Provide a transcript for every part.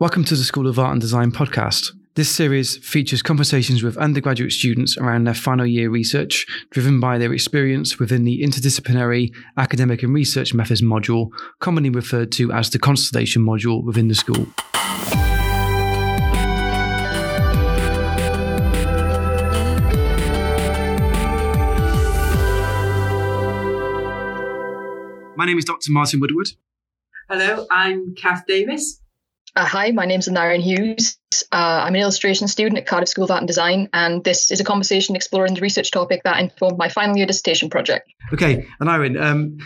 Welcome to the School of Art and Design podcast. This series features conversations with undergraduate students around their final year research, driven by their experience within the interdisciplinary academic and research methods module, commonly referred to as the Constellation module within the school. My name is Dr. Martin Woodward. Hello, I'm Kath Davis. Hi, my name's Aniron Hughes. I'm an illustration student at Cardiff School of Art and Design, and this is a conversation exploring the research topic that informed my final year dissertation project. Okay, Aniron,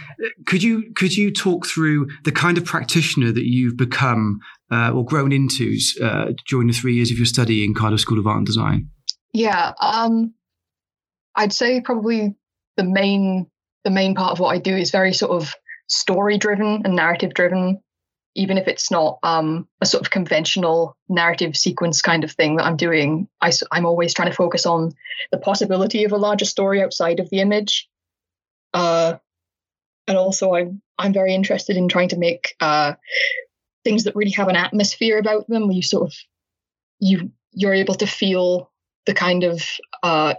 could you talk through the kind of practitioner that you've become or grown into during the 3 years of your study in Cardiff School of Art and Design? Yeah, I'd say probably the main part of what I do is very sort of story-driven and narrative-driven. Even if it's not a sort of conventional narrative sequence kind of thing that I'm doing, I'm always trying to focus on the possibility of a larger story outside of the image. And also I'm very interested in trying to make things that really have an atmosphere about them, where you sort of, you're able to feel the kind of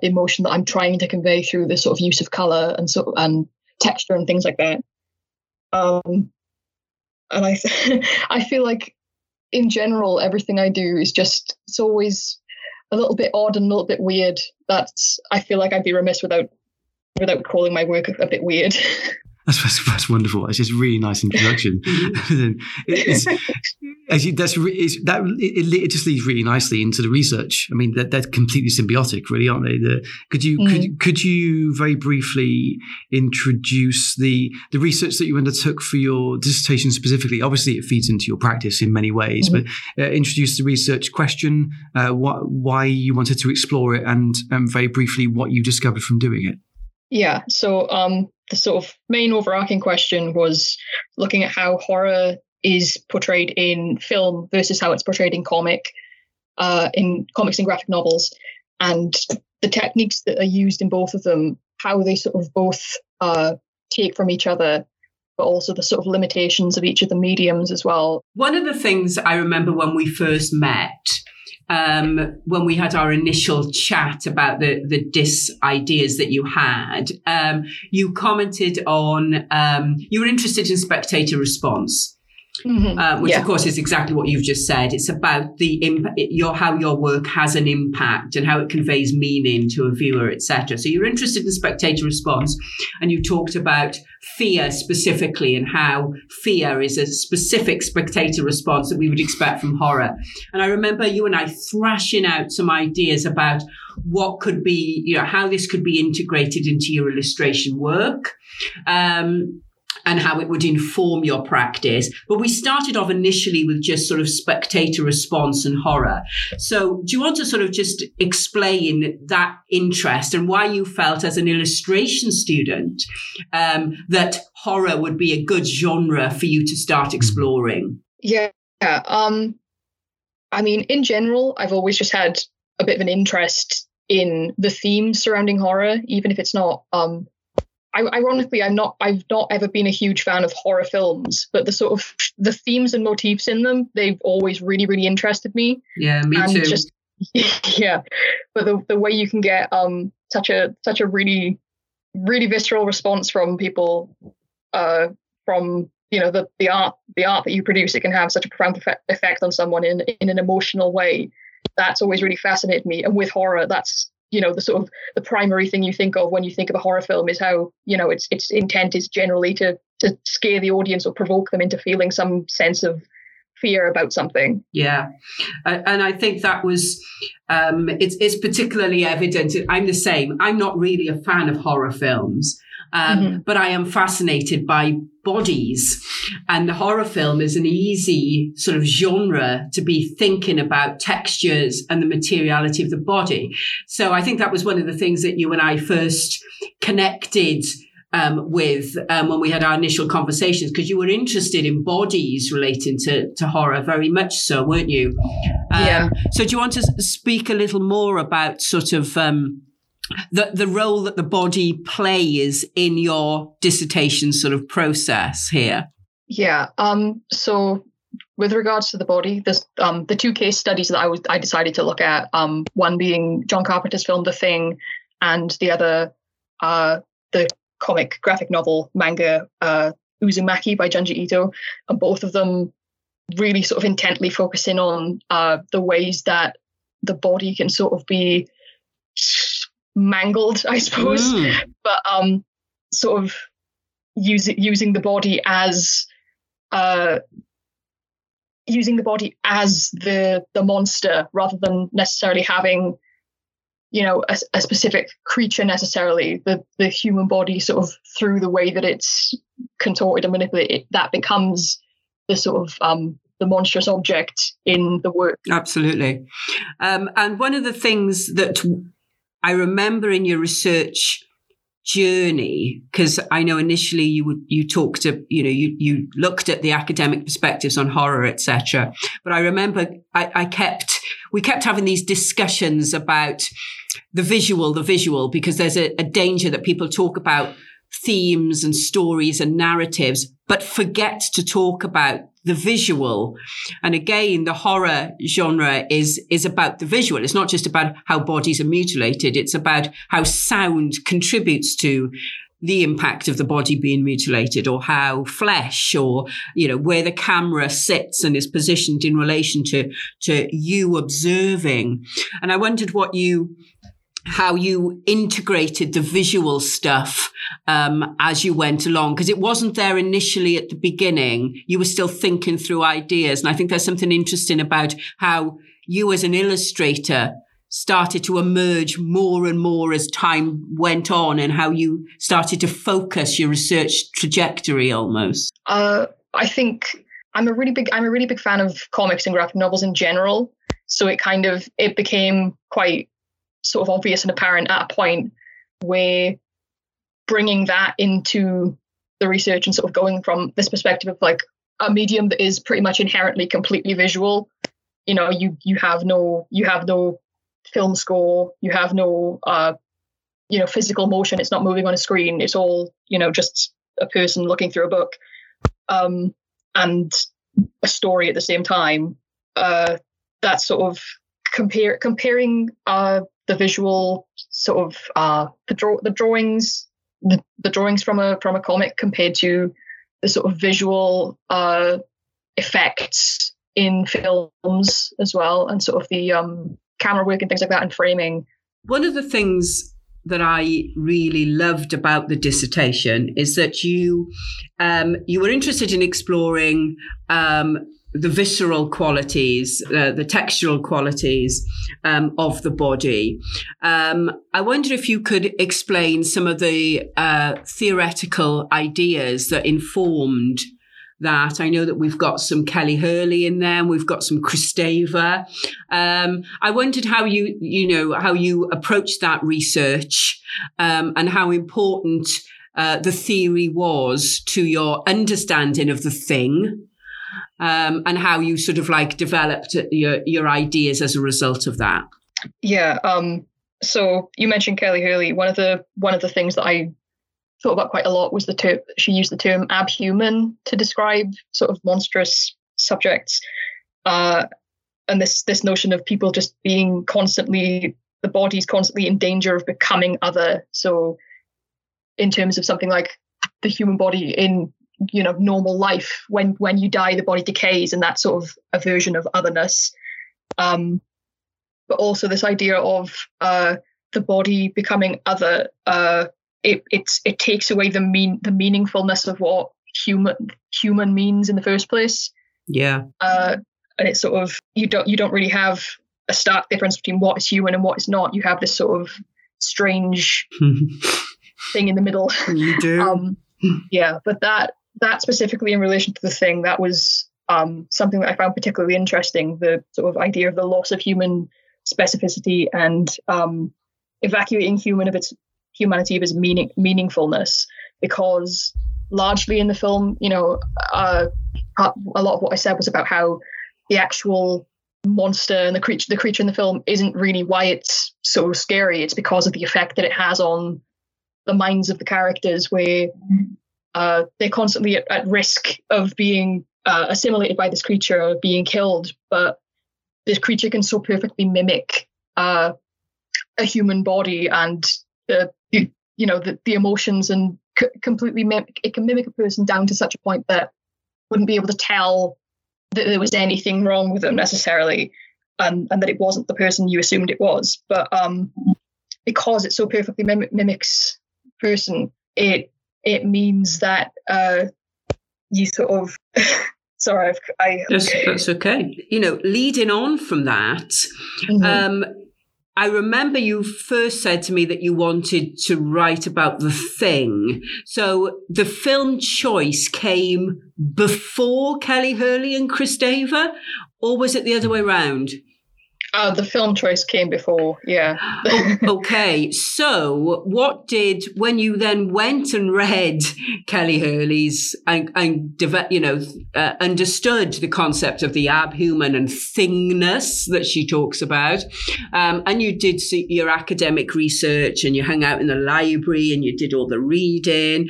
emotion that I'm trying to convey through the sort of use of color and sort of, and texture and things like that. And I feel like, in general, everything I do is just, it's always a little bit odd and a little bit weird. I feel like I'd be remiss without calling my work a bit weird. That's wonderful. It's just a really nice introduction. It just leads really nicely into the research. I mean, they're completely symbiotic, really, aren't they? Could you very briefly introduce the research that you undertook for your dissertation specifically? Obviously, it feeds into your practice in many ways, but introduce the research question, why you wanted to explore it, and very briefly what you discovered from doing it. Yeah. So the sort of main overarching question was looking at how horror is portrayed in film versus how it's portrayed in comics and graphic novels, and the techniques that are used in both of them, how they sort of both take from each other, but also the sort of limitations of each of the mediums as well. One of the things I remember when we first met, when we had our initial chat about the DIS ideas that you had, you commented on, you were interested in spectator response, which of course is exactly what you've just said. It's about the how your work has an impact and how it conveys meaning to a viewer, etc. So you're interested in spectator response, and you talked about fear specifically, and how fear is a specific spectator response that we would expect from horror. And I remember you and I thrashing out some ideas about what could be, you know, how this could be integrated into your illustration work, and how it would inform your practice. But we started off initially with just sort of spectator response and horror. So do you want to sort of just explain that interest and why you felt as an illustration student that horror would be a good genre for you to start exploring? Yeah. I mean, in general, I've always just had a bit of an interest in the themes surrounding horror, even if it's not... Ironically, I've not ever been a huge fan of horror films, but the sort of the themes and motifs in them, they've always really, really interested me. Yeah, me too. But the way you can get such a really, really visceral response from people, from, you know, the art that you produce, it can have such a profound effect on someone in an emotional way. That's always really fascinated me, and with horror, that's, you know, the sort of the primary thing you think of when you think of a horror film is how, you know, its intent is generally to scare the audience or provoke them into feeling some sense of fear about something. Yeah. And I think that was, it's particularly evident. I'm the same. I'm not really a fan of horror films, but I am fascinated by bodies, and the horror film is an easy sort of genre to be thinking about textures and the materiality of the body. So I think that was one of the things that you and I first connected with when we had our initial conversations, because you were interested in bodies relating to horror very much so, weren't you? Yeah. So do you want to speak a little more about sort of the role that the body plays in your dissertation sort of process here? Yeah. So With regards to the body, this, the two case studies that I decided to look at, one being John Carpenter's film The Thing, and the other the comic graphic novel manga Uzumaki by Junji Ito, and both of them really sort of intently focusing on the ways that the body can sort of be mangled, I suppose, but sort of using the body as the monster, rather than necessarily having, you know, a specific creature necessarily. The human body sort of, through the way that it's contorted and manipulated, that becomes the sort of the monstrous object in the work. Absolutely. And one of the things that I remember in your research journey, because I know initially you looked at the academic perspectives on horror, etc. But I remember we kept having these discussions about the visual, because there's a danger that people talk about themes and stories and narratives, but forget to talk about the visual. And again, the horror genre is about the visual. It's not just about how bodies are mutilated. It's about how sound contributes to the impact of the body being mutilated, or how flesh, or, you know, where the camera sits and is positioned in relation to you observing. And I wondered how you integrated the visual stuff as you went along, because it wasn't there initially at the beginning. You were still thinking through ideas. And I think there's something interesting about how you as an illustrator started to emerge more and more as time went on, and how you started to focus your research trajectory almost. I think I'm a really big fan of comics and graphic novels in general. So it became quite sort of obvious and apparent at a point where bringing that into the research and sort of going from this perspective of like a medium that is pretty much inherently completely visual. You know, you have no film score, you have no physical motion. It's not moving on a screen. It's all, you know, just a person looking through a book and a story at the same time. That sort of comparing the visual sort of the drawings from a comic compared to the sort of visual effects in films as well, and sort of the camera work and things like that, and framing. One of the things that I really loved about the dissertation is that you were interested in exploring the visceral qualities, the textural qualities of the body. I wonder if you could explain some of the theoretical ideas that informed that. I know that we've got some Kelly Hurley in there, and we've got some Kristeva. I wondered how you approached that research and how important the theory was to your understanding of the thing. And how you sort of like developed your ideas as a result of that. Yeah. So you mentioned Kelly Hurley. One of the things that I thought about quite a lot was she used the term abhuman to describe sort of monstrous subjects, and this notion of people just being the body's constantly in danger of becoming other. So in terms of something like the human body in, you know, normal life, when you die, the body decays, and that sort of aversion of otherness, but also this idea of the body becoming other. It takes away the meaningfulness of what human means in the first place. Yeah. And it's sort of, you don't really have a stark difference between what is human and what is not. You have this sort of strange thing in the middle. You do. Yeah, but that specifically in relation to the thing, that was something that I found particularly interesting, the sort of idea of the loss of human specificity and evacuating humanity of its meaningfulness, because largely in the film, you know, a lot of what I said was about how the actual monster and the creature in the film isn't really why it's so scary. It's because of the effect that it has on the minds of the characters, where they're constantly at risk of being assimilated by this creature being killed, but this creature can so perfectly mimic a human body and the emotions and completely mimic. It can mimic a person down to such a point that wouldn't be able to tell that there was anything wrong with them necessarily, and that it wasn't the person you assumed it was. But because it so perfectly mimics person, it means that you sort of sorry, that's okay. You know, leading on from that, mm-hmm. I remember you first said to me that you wanted to write about The Thing. So the film choice came before Kelly Hurley and Kristeva, or was it the other way around? The film choice came before, yeah. Okay, so when you then went and read Kelly Hurley's and understood the concept of the abhuman and thingness that she talks about, and you did your academic research and you hung out in the library and you did all the reading,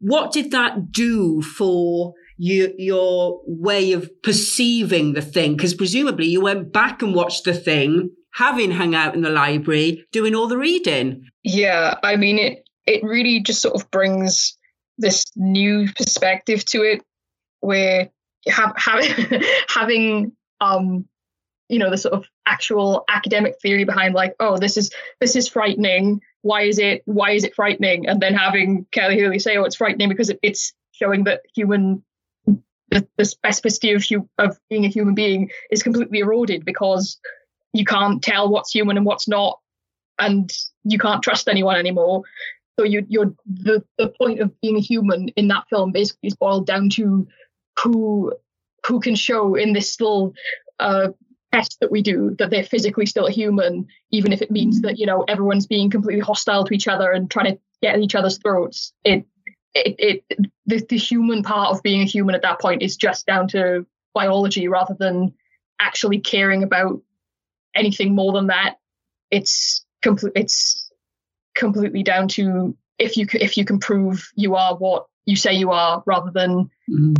what did that do for your way of perceiving The Thing? Because presumably you went back and watched The Thing, having hung out in the library, doing all the reading. Yeah, I mean, it really just sort of brings this new perspective to it, where having the sort of actual academic theory behind, like, oh, this is frightening. Why is it frightening? And then having Kelly Hurley say, oh, it's frightening because it's showing that the specificity of being a human being is completely eroded because you can't tell what's human and what's not, and you can't trust anyone anymore. So you're the point of being a human in that film basically is boiled down to who can show in this little test that we do that they're physically still a human, even if it means that, you know, everyone's being completely hostile to each other and trying to get at each other's throats. The human part of being a human at that point is just down to biology rather than actually caring about anything more than that. It's completely down to if you can prove you are what you say you are rather than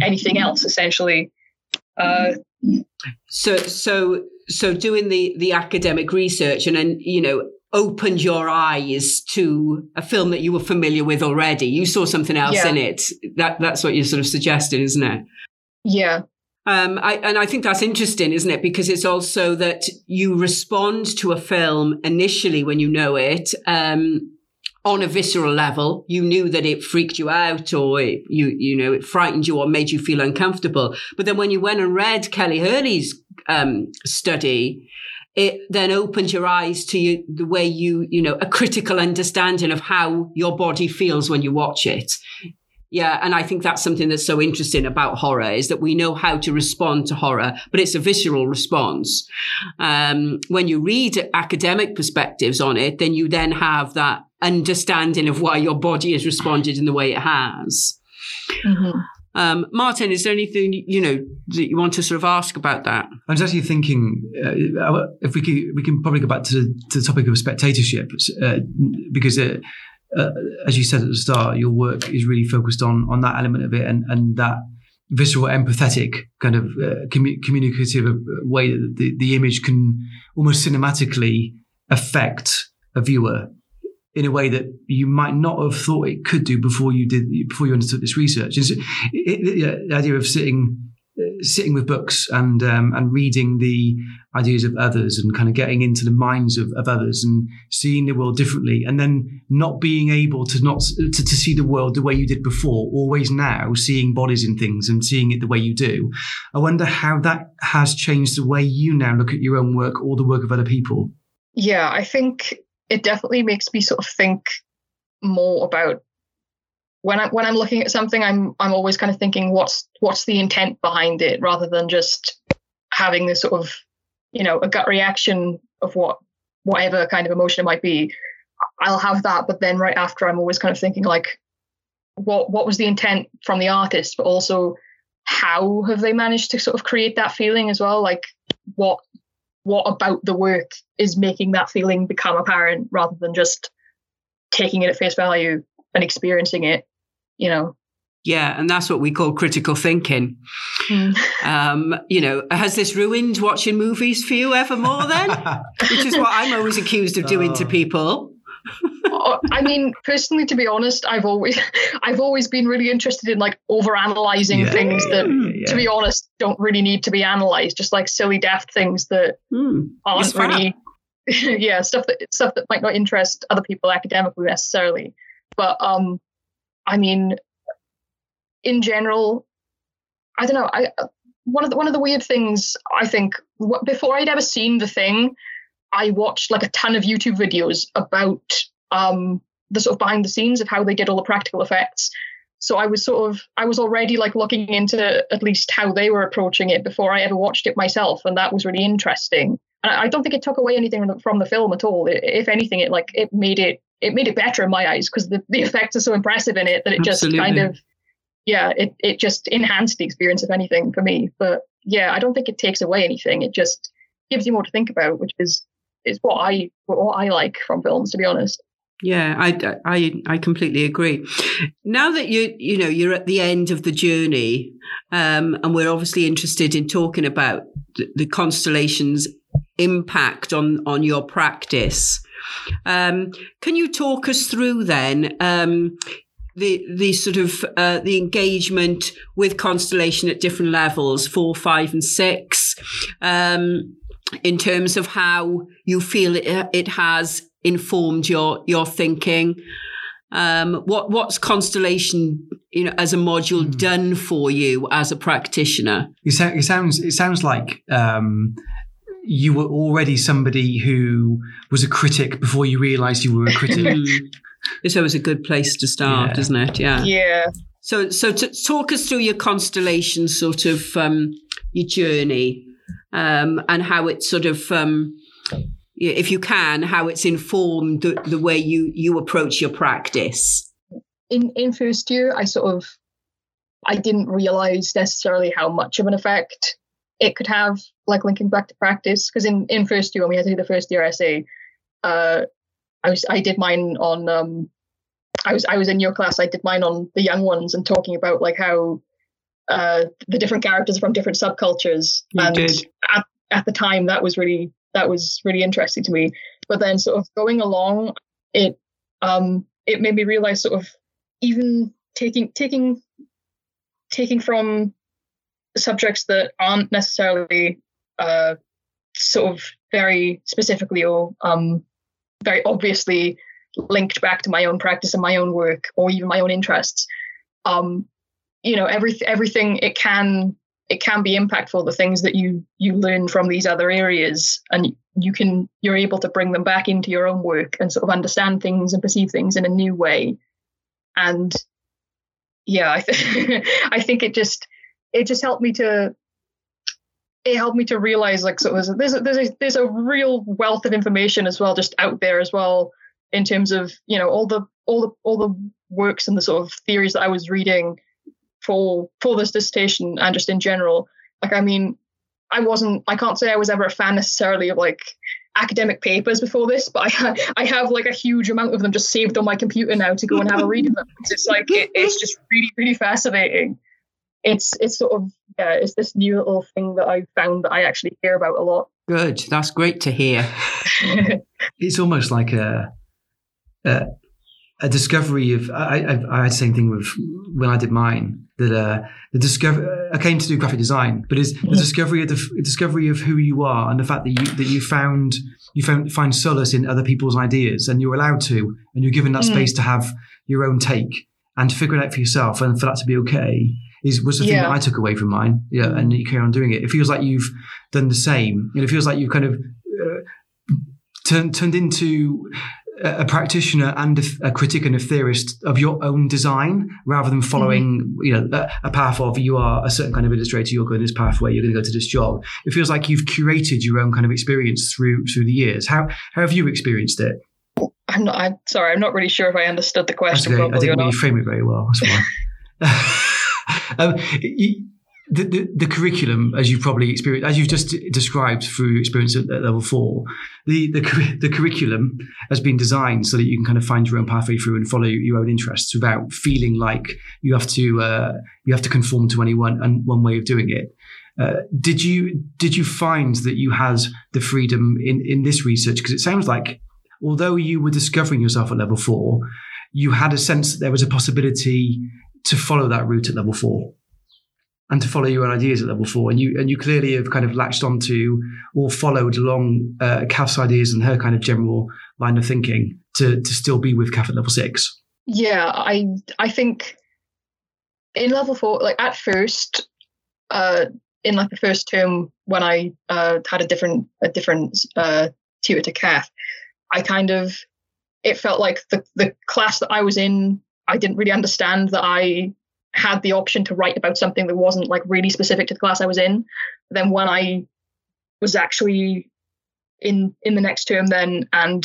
anything else, essentially. So doing the academic research and then, you know, opened your eyes to a film that you were familiar with already. You saw something else in it. That's what you're sort of suggesting, isn't it? Yeah. I think that's interesting, isn't it? Because it's also that you respond to a film initially when you know it, on a visceral level. You knew that it freaked you out or it frightened you or made you feel uncomfortable. But then when you went and read Kelly Hurley's study, it then opened your eyes to the way a critical understanding of how your body feels when you watch it. Yeah. And I think that's something that's so interesting about horror, is that we know how to respond to horror, but it's a visceral response. When you read academic perspectives on it, then you then have that understanding of why your body has responded in the way it has. Mm-hmm. Martin, is there anything, you know, that you want to sort of ask about that? I was actually thinking if we can probably go back to the topic of spectatorship, because as you said at the start, your work is really focused on that element of it and that visceral, empathetic kind of communicative way that the image can almost cinematically affect a viewer in a way that you might not have thought it could do before you undertook this research. So the idea of sitting with books and reading the ideas of others and kind of getting into the minds of others and seeing the world differently, and then not being able to see the world the way you did before, always now seeing bodies in things and seeing it the way you do. I wonder how that has changed the way you now look at your own work or the work of other people. Yeah, I think it definitely makes me sort of think more about when I'm looking at something, I'm always kind of thinking what's the intent behind it, rather than just having this sort of, you know, a gut reaction of whatever kind of emotion it might be. I'll have that, but then right after I'm always kind of thinking like what was the intent from the artist, but also how have they managed to sort of create that feeling as well? Like what about the work is making that feeling become apparent rather than just taking it at face value and experiencing it, you know? Yeah, and that's what we call critical thinking. Mm. You know, has this ruined watching movies for you evermore then? Which is what I'm always accused of doing to people. I mean, personally, to be honest, I've always been really interested in like overanalyzing things that, to be honest, don't really need to be analyzed. Just like silly, daft things that aren't really, stuff that might not interest other people academically necessarily. But I mean, in general, I don't know. One of the weird things I think before I'd ever seen The Thing, I watched like a ton of YouTube videos about the sort of behind the scenes of how they did all the practical effects. So I was already like looking into at least how they were approaching it before I ever watched it myself. And that was really interesting. And I don't think it took away anything from the film at all. If anything, it made it better in my eyes because the effects are so impressive in it that it Absolutely. Just kind of, it just enhanced the experience if anything for me. But yeah, I don't think it takes away anything. It just gives you more to think about, which is, it's what I like from films, to be honest. Yeah, I completely agree. Now that you're at the end of the journey, and we're obviously interested in talking about the Constellation's impact on your practice. Can you talk us through then the sort of the engagement with Constellation at different levels 4, 5, and 6? In terms of how you feel it has informed your thinking, what's Constellation, as a module, done for you as a practitioner? It sounds like you were already somebody who was a critic before you realised you were a critic. It's always a good place to start, isn't it? Yeah. Yeah. So to talk us through your Constellation sort of your journey. And how it sort of, if you can, how it's informed the way you approach your practice. In first year, I didn't realise necessarily how much of an effect it could have, like linking back to practice. Because in first year, when we had to do the first year essay, I did mine on. I was in your class. I did mine on The Young Ones and talking about like how. The different characters from different subcultures, at the time that was really interesting to me. But then, sort of going along, it made me realize sort of even taking from subjects that aren't necessarily sort of very specifically or very obviously linked back to my own practice and my own work or even my own interests. Everything it can be impactful. The things that you learn from these other areas, and you're able to bring them back into your own work and sort of understand things and perceive things in a new way. And yeah, I think it just helped me to realize like sort of there's a real wealth of information as well just out there as well in terms of all the works and the sort of theories that I was reading. For this dissertation and just in general, like I mean, I can't say I was ever a fan necessarily of like academic papers before this, but I have like a huge amount of them just saved on my computer now to go and have a read of them. It's like it's just really really fascinating. It's sort of it's this new little thing that I found that I actually care about a lot. Good, that's great to hear. It's almost like a discovery of I had the same thing with when I did mine that I came to do graphic design, but is the discovery of who you are and the fact that you find solace in other people's ideas and you're allowed to and you're given that space to have your own take and to figure it out for yourself and for that to be okay was the thing that I took away from mine. Yeah, and you carry on doing it. It feels like you've done the same. It feels like you've kind of turned into a practitioner and a critic and a theorist of your own design rather than following a path of you are a certain kind of illustrator, you're going this pathway, you're going to go to this job. It feels like you've curated your own kind of experience through the years. How have you experienced it? I'm sorry, I'm not really sure if I understood the question properly. I didn't really frame it very well. That's why. The curriculum, as you've probably experienced, as you've just described through experience at level four, the curriculum has been designed so that you can kind of find your own pathway through and follow your own interests without feeling like you have to conform to any one way of doing it. Did you find that you had the freedom in this research? Because it sounds like, although you were discovering yourself at level four, you had a sense that there was a possibility to follow that route at level four and to follow your own ideas at level four. And you clearly have kind of latched onto or followed along Kath's ideas and her kind of general line of thinking to still be with Kath at level six. Yeah, I think in level four, like at first, in like the first term when I had a different tutor to Kath, I kind of, it felt like the class that I was in, I didn't really understand that I had the option to write about something that wasn't like really specific to the class I was in. But then when I was actually in the next term then and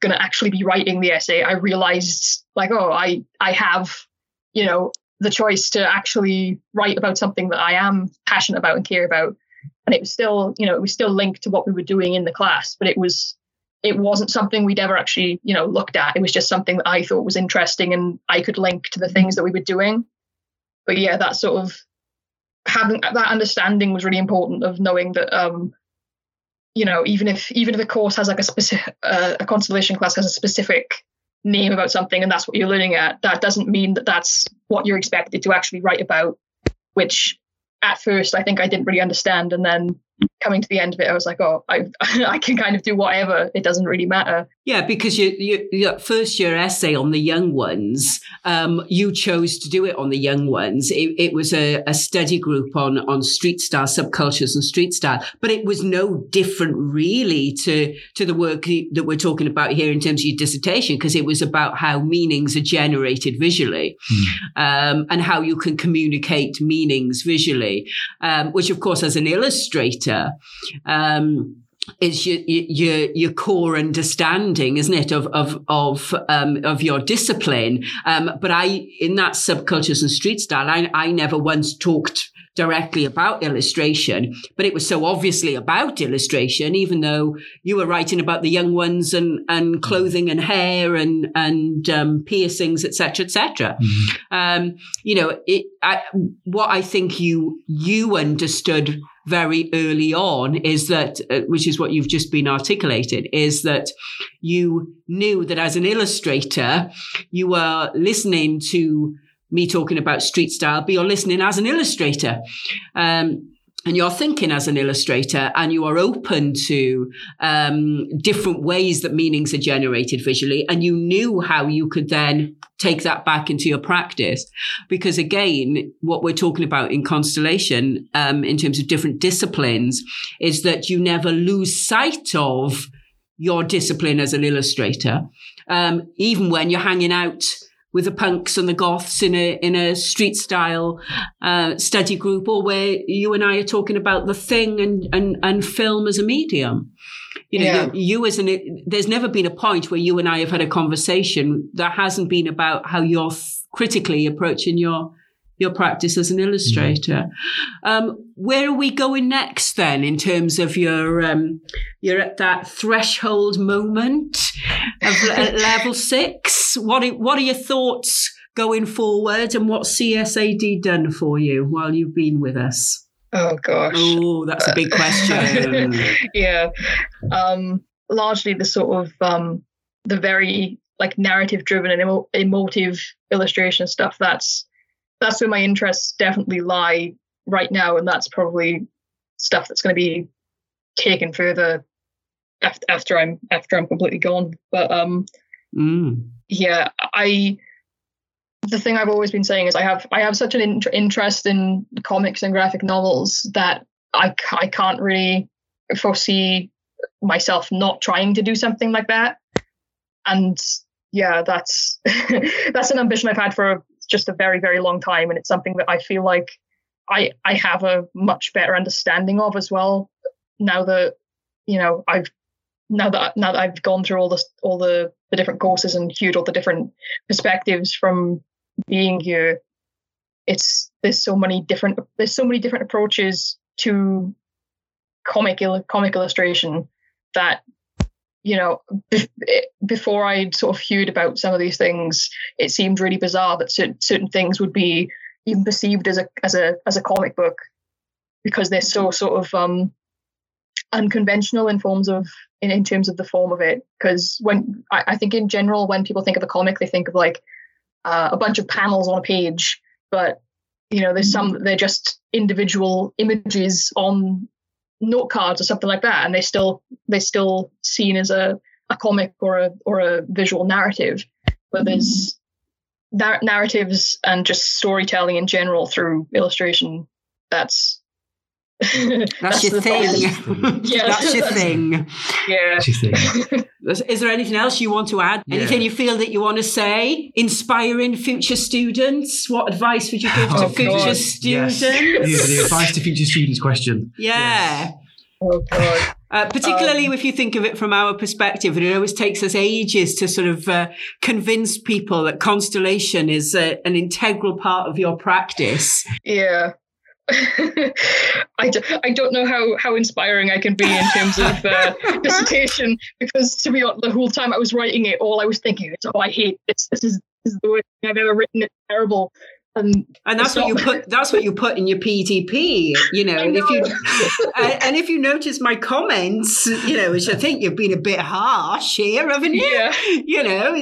going to actually be writing the essay, I realized like, oh, I have, you know, the choice to actually write about something that I am passionate about and care about. And it was still, you know, it was still linked to what we were doing in the class, but it wasn't something we'd ever actually, you know, looked at. It was just something that I thought was interesting and I could link to the things that we were doing. But yeah, that sort of having that understanding was really important, of knowing that, you know, even if a course has like a specific, a Constellation class has a specific name about something and that's what you're learning at, that doesn't mean that that's what you're expected to actually write about, which at first I think I didn't really understand. And then coming to the end of it, I was like, oh, I can kind of do whatever. It doesn't really matter. Yeah, because your first year essay on the young ones, you chose to do it on the young ones. It was a study group on street style, subcultures and street style, but it was no different really to the work that we're talking about here in terms of your dissertation, because it was about how meanings are generated visually, and how you can communicate meanings visually, which of course as an illustrator, is your core understanding, isn't it, of your discipline? But in that subcultures and street style, I never once talked directly about illustration, but it was so obviously about illustration, even though you were writing about the young ones and clothing and hair and piercings, etc., etc. Mm-hmm. You know, what I think you understood very early on is that, which is what you've just been articulated, is that you knew that as an illustrator, you were listening to me talking about street style, but you're listening as an illustrator. And you're thinking as an illustrator, and you are open to different ways that meanings are generated visually. And you knew how you could then take that back into your practice. Because again, what we're talking about in Constellation, in terms of different disciplines, is that you never lose sight of your discipline as an illustrator, even when you're hanging out with the punks and the goths in a street style study group, or where you and I are talking about The Thing and film as a medium. You know, yeah. There's never been a point where you and I have had a conversation that hasn't been about how you're critically approaching your practice as an illustrator. Mm-hmm. Where are we going next then, in terms of you're at that threshold moment of level six? What are your thoughts going forward, and what's CSAD done for you while you've been with us? Oh gosh. Oh, that's a big question. Yeah. Largely the sort of, the very like narrative driven and emotive illustration stuff, that's where my interests definitely lie right now, and that's probably stuff that's going to be taken further after I'm completely gone. But yeah, the thing I've always been saying is I have such an interest in comics and graphic novels that I can't really foresee myself not trying to do something like that. And yeah, that's that's an ambition I've had for just a very, very long time, and it's something that I feel like I have a much better understanding of as well now that, you know, now that I've gone through all the different courses and viewed all the different perspectives from being here. there's so many different approaches to comic illustration that, you know, before I'd sort of hewed about some of these things, it seemed really bizarre that certain things would be even perceived as a comic book, because they're so sort of unconventional in terms of the form of it. Because when I think in general, when people think of a comic, they think of like a bunch of panels on a page, but you know, there's some, they're just individual images on note cards or something like that, and they're still seen as a comic or a visual narrative. But there's narratives and just storytelling in general through illustration. That's your thing. Yeah, that's your thing. Is there anything else you want to add? Yeah. Anything you feel that you want to say? Inspiring future students? What advice would you give to future students? Yes. The advice to future students question. Yeah. Yes. Oh, God. Particularly if you think of it from our perspective, and it always takes us ages to sort of convince people that Constellation is an integral part of your practice. Yeah. I don't know how inspiring I can be in terms of dissertation, because to be honest, the whole time I was writing it, all I was thinking is, I hate this. This is the worst thing I've ever written. It's terrible. And that's what you put. That's what you put in your PDP, you know. And if you notice my comments, you know, which I think you've been a bit harsh here, haven't you? Yeah. You know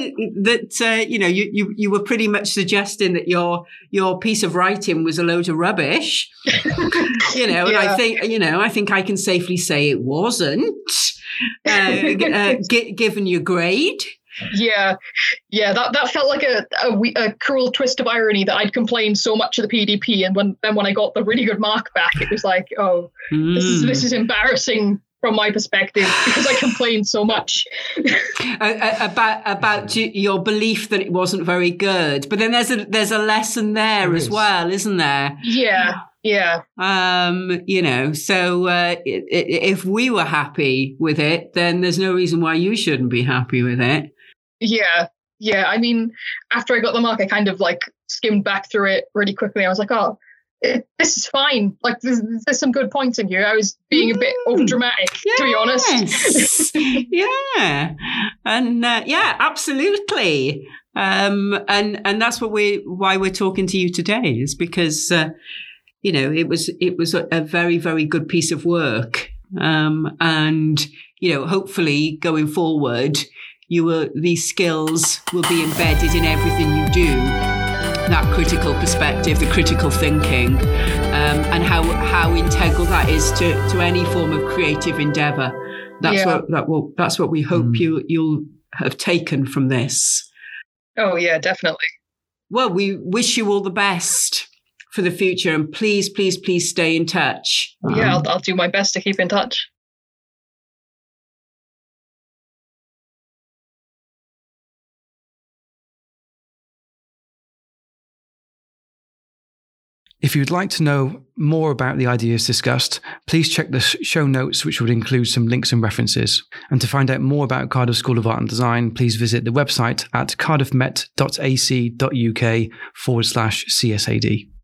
that you know you were pretty much suggesting that your piece of writing was a load of rubbish, you know. And yeah. I think I can safely say it wasn't, given your grade. Yeah, that felt like a cruel twist of irony that I'd complained so much of the PDP, and when I got the really good mark back, it was like, this is embarrassing from my perspective, because I complained so much about your belief that it wasn't very good. But then there's a lesson there as well, isn't there? Yeah. Yeah. You know, so if we were happy with it, then there's no reason why you shouldn't be happy with it. Yeah. I mean, after I got the mark, I kind of like skimmed back through it really quickly. I was like, this is fine. Like, there's some good points in here. I was being a bit overdramatic, to be honest. Yeah. And yeah, absolutely. And that's why we're talking to you today, is because, you know, it was a very, very good piece of work. And, you know, hopefully going forward, these skills will be embedded in everything you do. That critical perspective, the critical thinking, and how integral that is to any form of creative endeavor. That's what we hope you'll have taken from this. Oh, yeah, definitely. Well, we wish you all the best for the future, and please, please, please stay in touch. Yeah, I'll do my best to keep in touch. If you'd like to know more about the ideas discussed, please check the show notes, which would include some links and references. And to find out more about Cardiff School of Art and Design, please visit the website at cardiffmet.ac.uk/CSAD.